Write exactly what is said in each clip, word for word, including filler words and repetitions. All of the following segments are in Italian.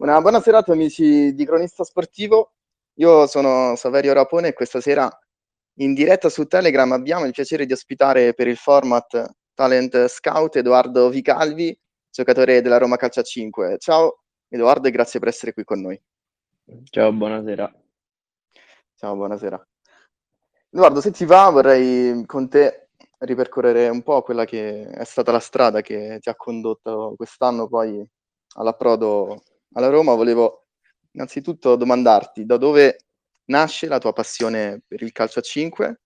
Una buona serata amici di Cronista Sportivo, io sono Saverio Rapone e questa sera in diretta su Telegram abbiamo il piacere di ospitare per il format Talent Scout Edoardo Vicalvi, giocatore della Roma Calcia cinque. Ciao Edoardo e grazie per essere qui con noi. Ciao, buonasera. Ciao, buonasera. Edoardo, se ti va vorrei con te ripercorrere un po' quella che è stata la strada che ti ha condotto quest'anno poi all'approdo alla Roma. Volevo innanzitutto domandarti da dove nasce la tua passione per il calcio a cinque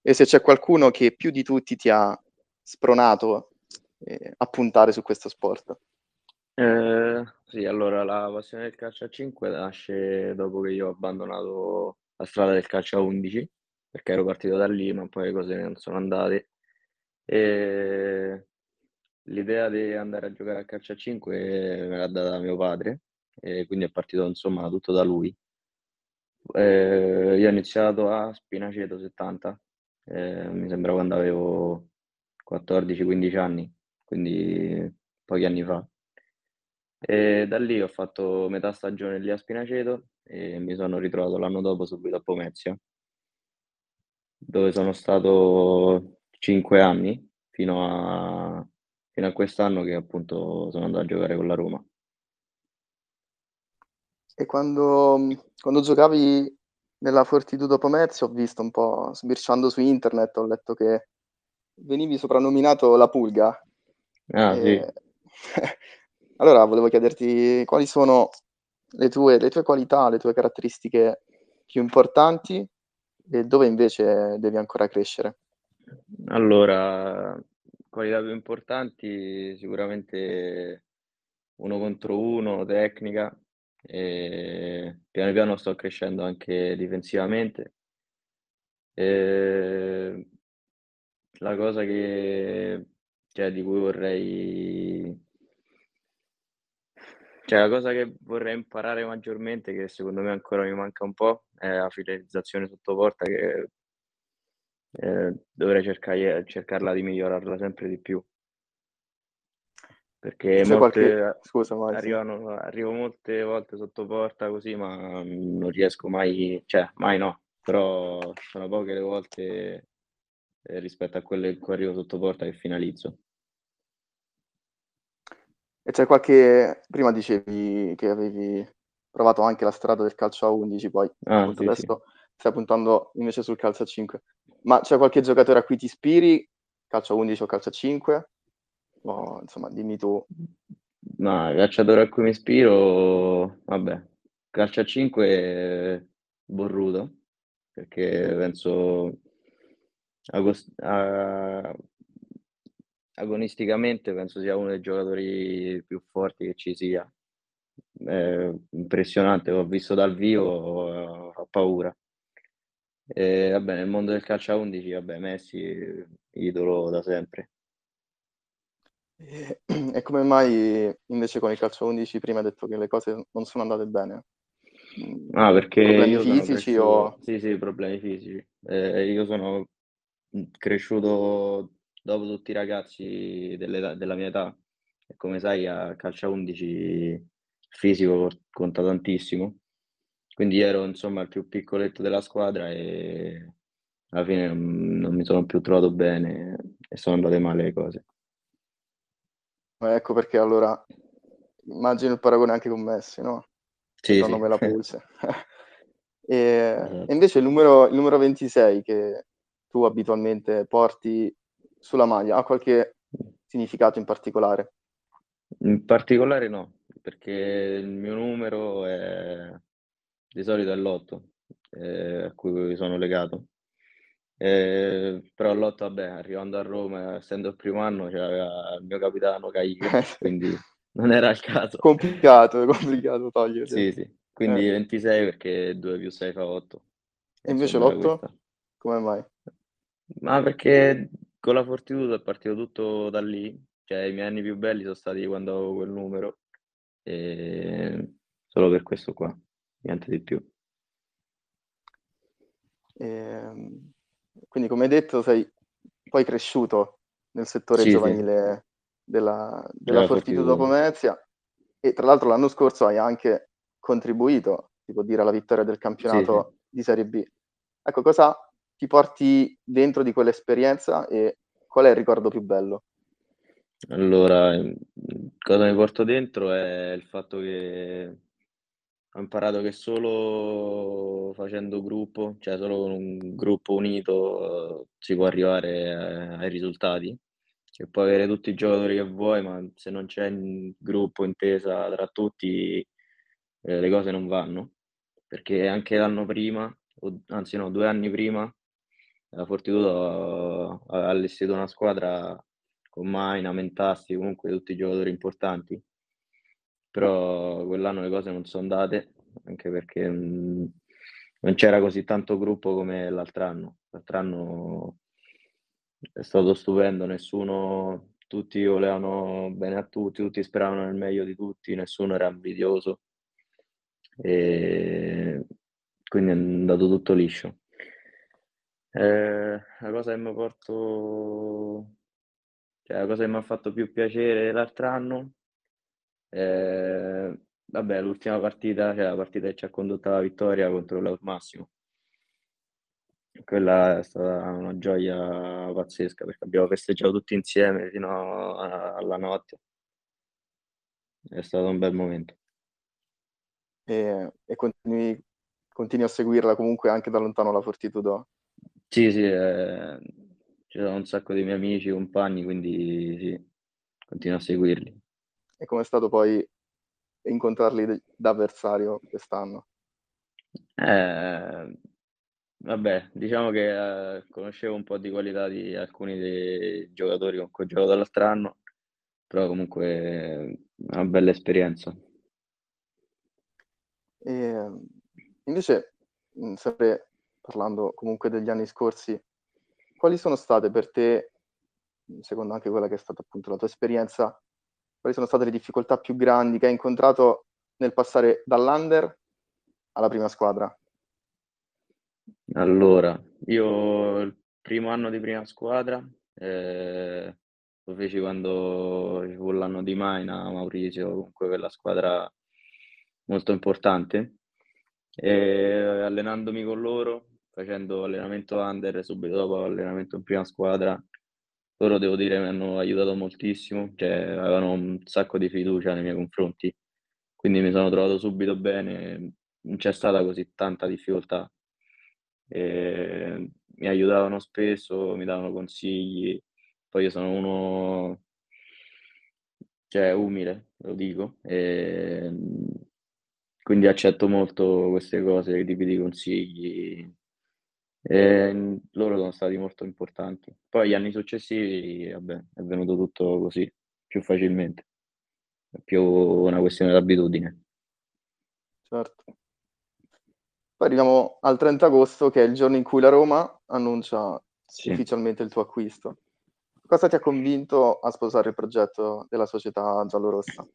e se c'è qualcuno che più di tutti ti ha spronato eh, a puntare su questo sport. Eh, sì, allora la passione del calcio a cinque nasce dopo che io ho abbandonato la strada del calcio a undici, perché ero partito da lì ma poi le cose non sono andate. E l'idea di andare a giocare a calcio a cinque me l'ha data mio padre, e quindi è partito insomma tutto da lui. Eh, io ho iniziato a Spinaceto settanta, eh, mi sembrava quando avevo quattordici quindici anni, quindi pochi anni fa, e da lì ho fatto metà stagione lì a Spinaceto e mi sono ritrovato l'anno dopo subito a Pomezia, dove sono stato cinque anni fino a, fino a quest'anno che appunto sono andato a giocare con la Roma. E quando, quando giocavi nella Fortitudo Pomezia, ho visto un po', sbirciando su internet, ho letto che venivi soprannominato la Pulga. Ah, e... sì. Allora, volevo chiederti quali sono le tue, le tue qualità, le tue caratteristiche più importanti e dove invece devi ancora crescere. Allora, qualità più importanti sicuramente uno contro uno, tecnica. E piano piano sto crescendo anche difensivamente. E la cosa che cioè di cui vorrei cioè la cosa che vorrei imparare maggiormente, che secondo me ancora mi manca un po', è la finalizzazione sotto porta, che eh, dovrei cercare, cercarla di migliorarla sempre di più, perché molte, qualche... Scusa, ma... arrivano, arrivo molte volte sotto porta così, ma non riesco mai, cioè mai no, però sono poche le volte eh, rispetto a quelle che arrivo sotto porta che finalizzo. E c'è qualche, prima dicevi che avevi provato anche la strada del calcio a undici, poi ah, sì, adesso sì. Stai puntando invece sul calcio a cinque, ma c'è qualche giocatore a cui ti ispiri, calcio a undici o calcio a cinque? Oh, insomma, dimmi tu. No, calciatore a cui mi ispiro, vabbè, calcio a cinque Borruto, perché penso agost- a- agonisticamente penso sia uno dei giocatori più forti che ci sia. È impressionante, l'ho visto dal vivo, fa paura. E, vabbè, nel mondo del calcio a undici, vabbè, Messi idolo da sempre. E come mai invece con il calcio undici prima hai detto che le cose non sono andate bene? Ah, perché problemi io fisici cresciuto... o... Sì, sì, problemi fisici. Eh, io sono cresciuto dopo tutti i ragazzi della mia età. E come sai, a calcio undici il fisico conta tantissimo. Quindi ero insomma il più piccoletto della squadra e alla fine non mi sono più trovato bene e sono andate male le cose. Ecco perché allora immagino il paragone anche con Messi, no? Sì, il sì. Nome la pulce. e, esatto. E invece il numero, il numero ventisei che tu abitualmente porti sulla maglia ha qualche significato in particolare? In particolare no, perché il mio numero è di solito è l'otto, eh, a cui sono legato. Eh, però all'otto, vabbè, arrivando a Roma, essendo il primo anno, c'era il mio capitano Caio, quindi non era il caso. Complicato, complicato toglierlo. Sì, sì, quindi eh. ventisei perché due più sei fa otto. E invece l'otto? Come mai? Ma perché con la Fortitudo è partito tutto da lì, cioè i miei anni più belli sono stati quando avevo quel numero, e solo per questo qua, niente di più. Ehm... Quindi, come hai detto, sei poi cresciuto nel settore sì, giovanile sì. della, della Fortitudo Pomezia. e tra l'altro l'anno scorso hai anche contribuito, si può dire, alla vittoria del campionato sì. di Serie B. Ecco, cosa ti porti dentro di quell'esperienza e qual è il ricordo più bello? Allora, cosa mi porto dentro è il fatto che ho imparato che solo facendo gruppo, cioè solo con un gruppo unito, si può arrivare ai risultati. Cioè, puoi avere tutti i giocatori che vuoi, ma se non c'è un gruppo, intesa tra tutti, eh, le cose non vanno. Perché anche l'anno prima, o, anzi no, due anni prima, la Fortitudo ha allestito una squadra con Maina, Mentasti, comunque tutti i giocatori importanti, però quell'anno le cose non sono andate, anche perché mh, non c'era così tanto gruppo come l'altro anno. L'altro anno è stato stupendo, nessuno, tutti volevano bene a tutti, tutti speravano nel meglio di tutti, nessuno era ambizioso, e quindi è andato tutto liscio. Eh, la cosa che mi ha portato... La cosa che mi ha fatto più piacere l'altro anno, eh, vabbè, l'ultima partita, cioè la partita che ci ha condotto alla vittoria contro Laura Massimo. Quella è stata una gioia pazzesca, perché abbiamo festeggiato tutti insieme fino a, alla notte. È stato un bel momento. E, e continui, continui a seguirla comunque anche da lontano la Fortitudo? Sì, sì. Eh... Ci sono un sacco di miei amici, compagni, quindi sì, continuo a seguirli. E com'è stato poi incontrarli d- da avversario quest'anno? Eh, vabbè, diciamo che eh, conoscevo un po' di qualità di alcuni dei giocatori con cui ho giocato l'altro anno, però comunque è una bella esperienza. E, invece, sempre parlando comunque degli anni scorsi, quali sono state per te, secondo anche quella che è stata appunto la tua esperienza, quali sono state le difficoltà più grandi che hai incontrato nel passare dall'under alla prima squadra? Allora, io il primo anno di prima squadra eh, lo feci quando ci fu l'anno di Maina, Maurizio, comunque quella squadra molto importante, e allenandomi con loro, facendo allenamento under subito dopo allenamento in prima squadra, loro devo dire mi hanno aiutato moltissimo, cioè avevano un sacco di fiducia nei miei confronti, quindi mi sono trovato subito bene, non c'è stata così tanta difficoltà, e mi aiutavano spesso, mi davano consigli, poi io sono uno, cioè, umile, lo dico, e quindi accetto molto queste cose, i tipi di consigli. E loro sono stati molto importanti. Poi gli anni successivi, vabbè, è venuto tutto così, più facilmente, è più una questione d'abitudine. Certo. Poi arriviamo al trenta agosto, che è il giorno in cui la Roma annuncia sì. ufficialmente il tuo acquisto. Cosa ti ha convinto a sposare il progetto della società giallorossa?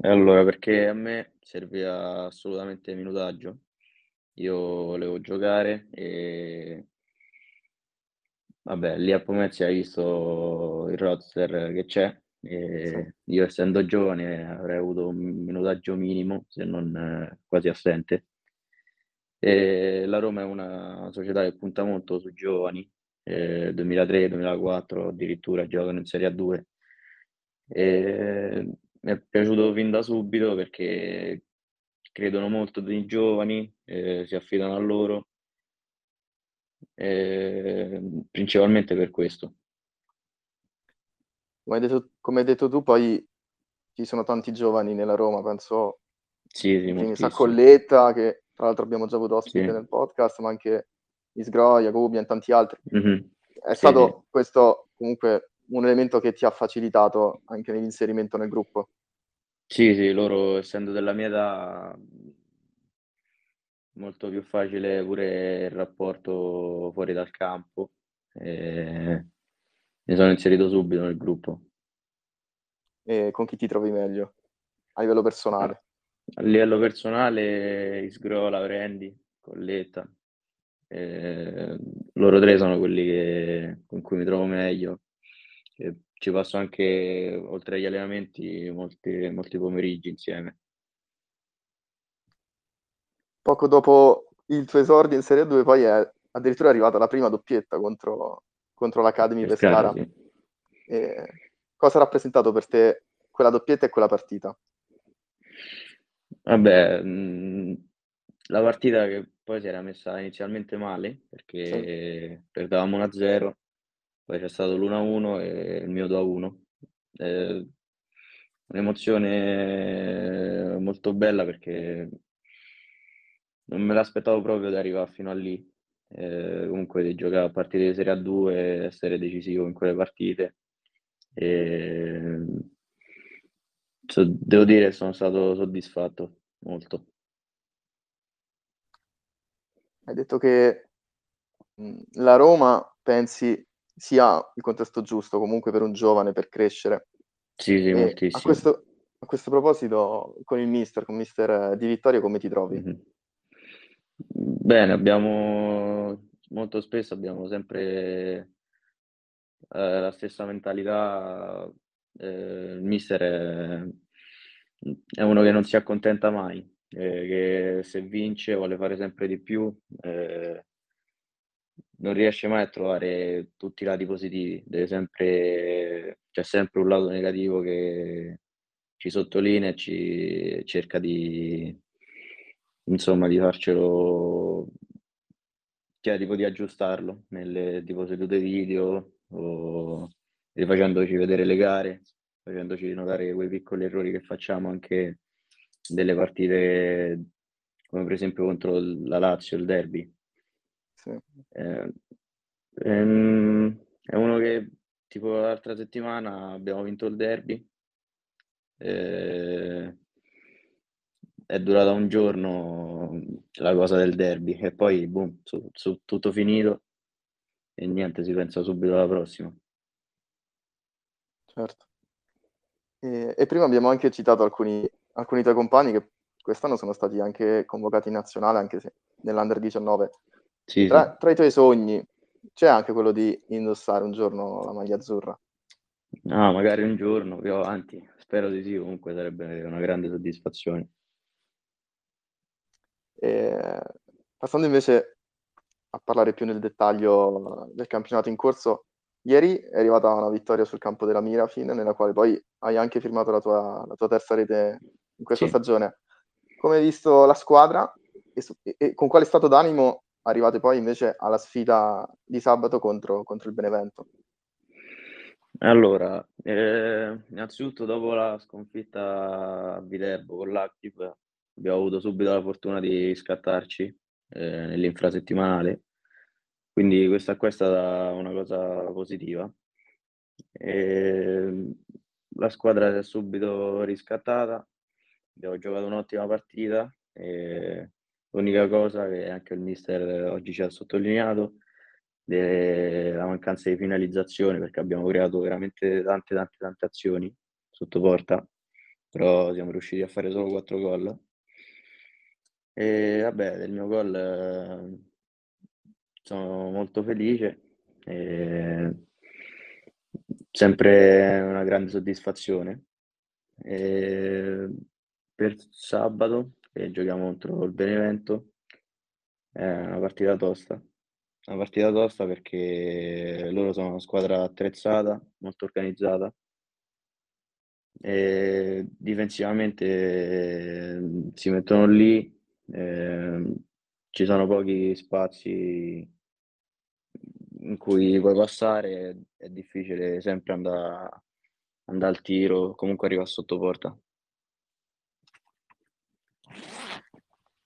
Allora, perché a me serviva assolutamente minutaggio. Io volevo giocare e vabbè, lì a Pomezia hai visto il roster che c'è e io, essendo giovane, avrei avuto un minutaggio minimo, se non quasi assente, e la Roma è una società che punta molto sui giovani, eh, duemilatré duemilaquattro addirittura giocano in Serie A due, e mi è piaciuto fin da subito perché credono molto dei giovani, eh, si affidano a loro, eh, principalmente per questo. Come hai detto, come hai detto tu, poi ci sono tanti giovani nella Roma, penso sì, sì, moltissimo. Colletta, che tra l'altro abbiamo già avuto ospite sì. nel podcast, ma anche Isgroia, Gubi e tanti altri. Mm-hmm. È sì. stato questo comunque un elemento che ti ha facilitato anche nell'inserimento nel gruppo? Sì, sì, loro essendo della mia età, molto più facile pure il rapporto fuori dal campo, e mi sono inserito subito nel gruppo. E con chi ti trovi meglio a livello personale? A livello personale Isgro, Laurandi, Colletta, e loro tre sono quelli che, con cui mi trovo meglio, ci passo anche, oltre agli allenamenti, molti, molti pomeriggi insieme. Poco dopo il tuo esordio in Serie due, poi è addirittura arrivata la prima doppietta contro, contro l'Academy Pescara. Pescara. Sì. E cosa ha rappresentato per te quella doppietta e quella partita? Vabbè, mh, la partita che poi si era messa inizialmente male, perché sì. perdavamo uno a zero, poi c'è stato l'uno a uno e il mio due a uno. Eh, un'emozione molto bella, perché non me l'aspettavo proprio di arrivare fino a lì. Eh, comunque di giocare a partite di Serie A due, essere decisivo in quelle partite. E devo dire sono stato soddisfatto molto. Hai detto che la Roma pensi sia il contesto giusto comunque per un giovane per crescere. Sì, sì, e moltissimo. A questo, a questo proposito con il mister, con mister Di Vittorio, come ti trovi? Mm-hmm. Bene, abbiamo molto spesso abbiamo sempre eh, la stessa mentalità. Eh, il mister è, è uno che non si accontenta mai, eh, che se vince vuole fare sempre di più, eh, non riesce mai a trovare tutti i lati positivi, deve sempre, c'è sempre un lato negativo che ci sottolinea e ci cerca di, insomma, di farcelo, cioè tipo di aggiustarlo nelle tipo sedute video o rifacendoci vedere le gare, facendoci notare quei piccoli errori che facciamo anche delle partite come per esempio contro la Lazio, il derby. Sì. Eh, ehm, è uno che tipo l'altra settimana abbiamo vinto il derby, eh, è durata un giorno la cosa del derby e poi boom, su, su, tutto finito e niente, si pensa subito alla prossima. Certo. E, e prima abbiamo anche citato alcuni, alcuni tuoi compagni che quest'anno sono stati anche convocati in nazionale, anche se nell'Under diciannove. Sì, tra, sì. tra i tuoi sogni c'è anche quello di indossare un giorno la maglia azzurra? No, magari un giorno più avanti, spero di sì, comunque sarebbe una grande soddisfazione. E, passando invece a parlare più nel dettaglio del campionato in corso, ieri è arrivata una vittoria sul campo della Mirafin, nella quale poi hai anche firmato la tua, la tua terza rete in questa sì. stagione. Come hai visto la squadra e, su, e, e con quale stato d'animo arrivate poi invece alla sfida di sabato contro, contro il Benevento? Allora, eh, innanzitutto dopo la sconfitta a Viterbo con l'Active abbiamo avuto subito la fortuna di scattarci eh, nell'infrasettimanale. Quindi questa qua è stata una cosa positiva. E la squadra si è subito riscattata, abbiamo giocato un'ottima partita. E l'unica cosa che anche il mister oggi ci ha sottolineato è la mancanza di finalizzazione, perché abbiamo creato veramente tante tante tante azioni sotto porta, però siamo riusciti a fare solo quattro gol. E vabbè, del mio gol Eh, sono molto felice, e sempre una grande soddisfazione. E per sabato che giochiamo contro il Benevento è una partita tosta, una partita tosta perché loro sono una squadra attrezzata, molto organizzata e difensivamente si mettono lì, eh, ci sono pochi spazi in cui puoi passare, è difficile sempre andare andare al tiro, comunque arriva sotto porta.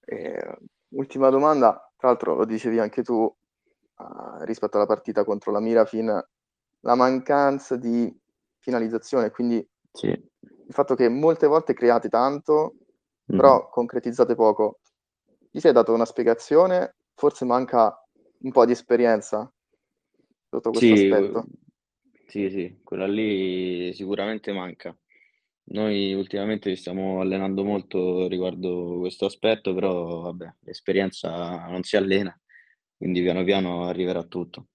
Eh, ultima domanda, tra l'altro lo dicevi anche tu eh, rispetto alla partita contro la Mirafin, la mancanza di finalizzazione, quindi sì. il fatto che molte volte create tanto però mm-hmm. concretizzate poco. Ti sei dato una spiegazione? Forse manca un po' di esperienza sotto questo sì, aspetto? Sì, sì, quella lì sicuramente manca. Noi ultimamente ci stiamo allenando molto riguardo questo aspetto, però vabbè, l'esperienza non si allena, quindi piano piano arriverà tutto.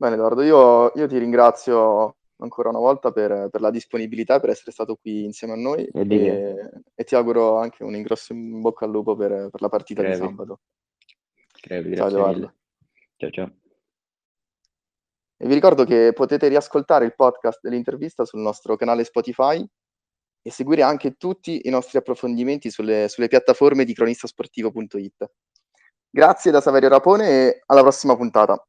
Bene Edoardo, io, io ti ringrazio ancora una volta per, per la disponibilità, per essere stato qui insieme a noi e, e, e ti auguro anche un grosso in bocca al lupo per, per la partita Crevi. di sabato. Crevi, ciao Edoardo. Ciao ciao. E vi ricordo che potete riascoltare il podcast dell'intervista sul nostro canale Spotify e seguire anche tutti i nostri approfondimenti sulle, sulle piattaforme di cronistasportivo punto it. Grazie da Saverio Rapone e alla prossima puntata.